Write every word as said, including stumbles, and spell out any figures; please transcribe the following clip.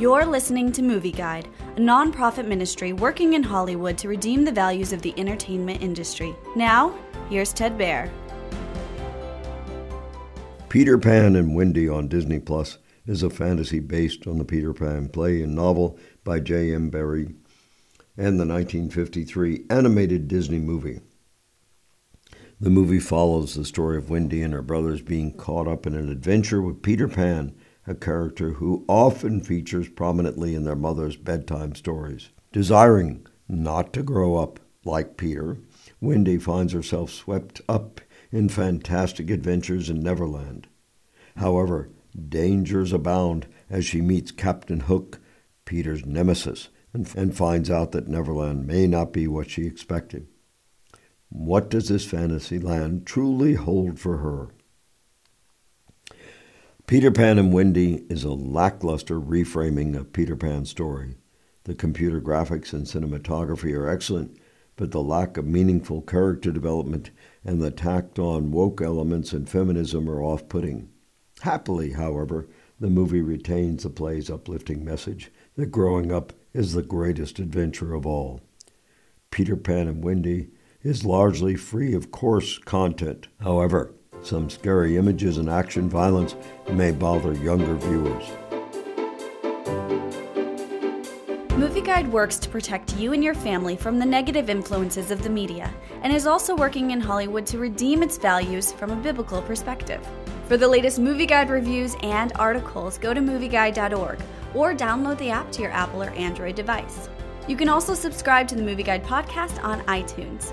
You're listening to Movie Guide, a nonprofit ministry working in Hollywood to redeem the values of the entertainment industry. Now, here's Ted Baer. Peter Pan and Wendy on Disney Plus is a fantasy based on the Peter Pan play and novel by J. M. Barrie and the nineteen fifty-three animated Disney movie. The movie follows the story of Wendy and her brothers being caught up in an adventure with Peter Pan, a character who often features prominently in their mother's bedtime stories. Desiring not to grow up like Peter, Wendy finds herself swept up in fantastic adventures in Neverland. However, dangers abound as she meets Captain Hook, Peter's nemesis, and, and finds out that Neverland may not be what she expected. What does this fantasy land truly hold for her? Peter Pan and Wendy is a lackluster reframing of Peter Pan's story. The computer graphics and cinematography are excellent, but the lack of meaningful character development and the tacked-on woke elements and feminism are off-putting. Happily, however, the movie retains the play's uplifting message that growing up is the greatest adventure of all. Peter Pan and Wendy is largely free of coarse content. However, some scary images and action violence may bother younger viewers. Movieguide works to protect you and your family from the negative influences of the media and is also working in Hollywood to redeem its values from a biblical perspective. For the latest Movieguide reviews and articles, go to movieguide dot org or download the app to your Apple or Android device. You can also subscribe to the Movieguide podcast on iTunes.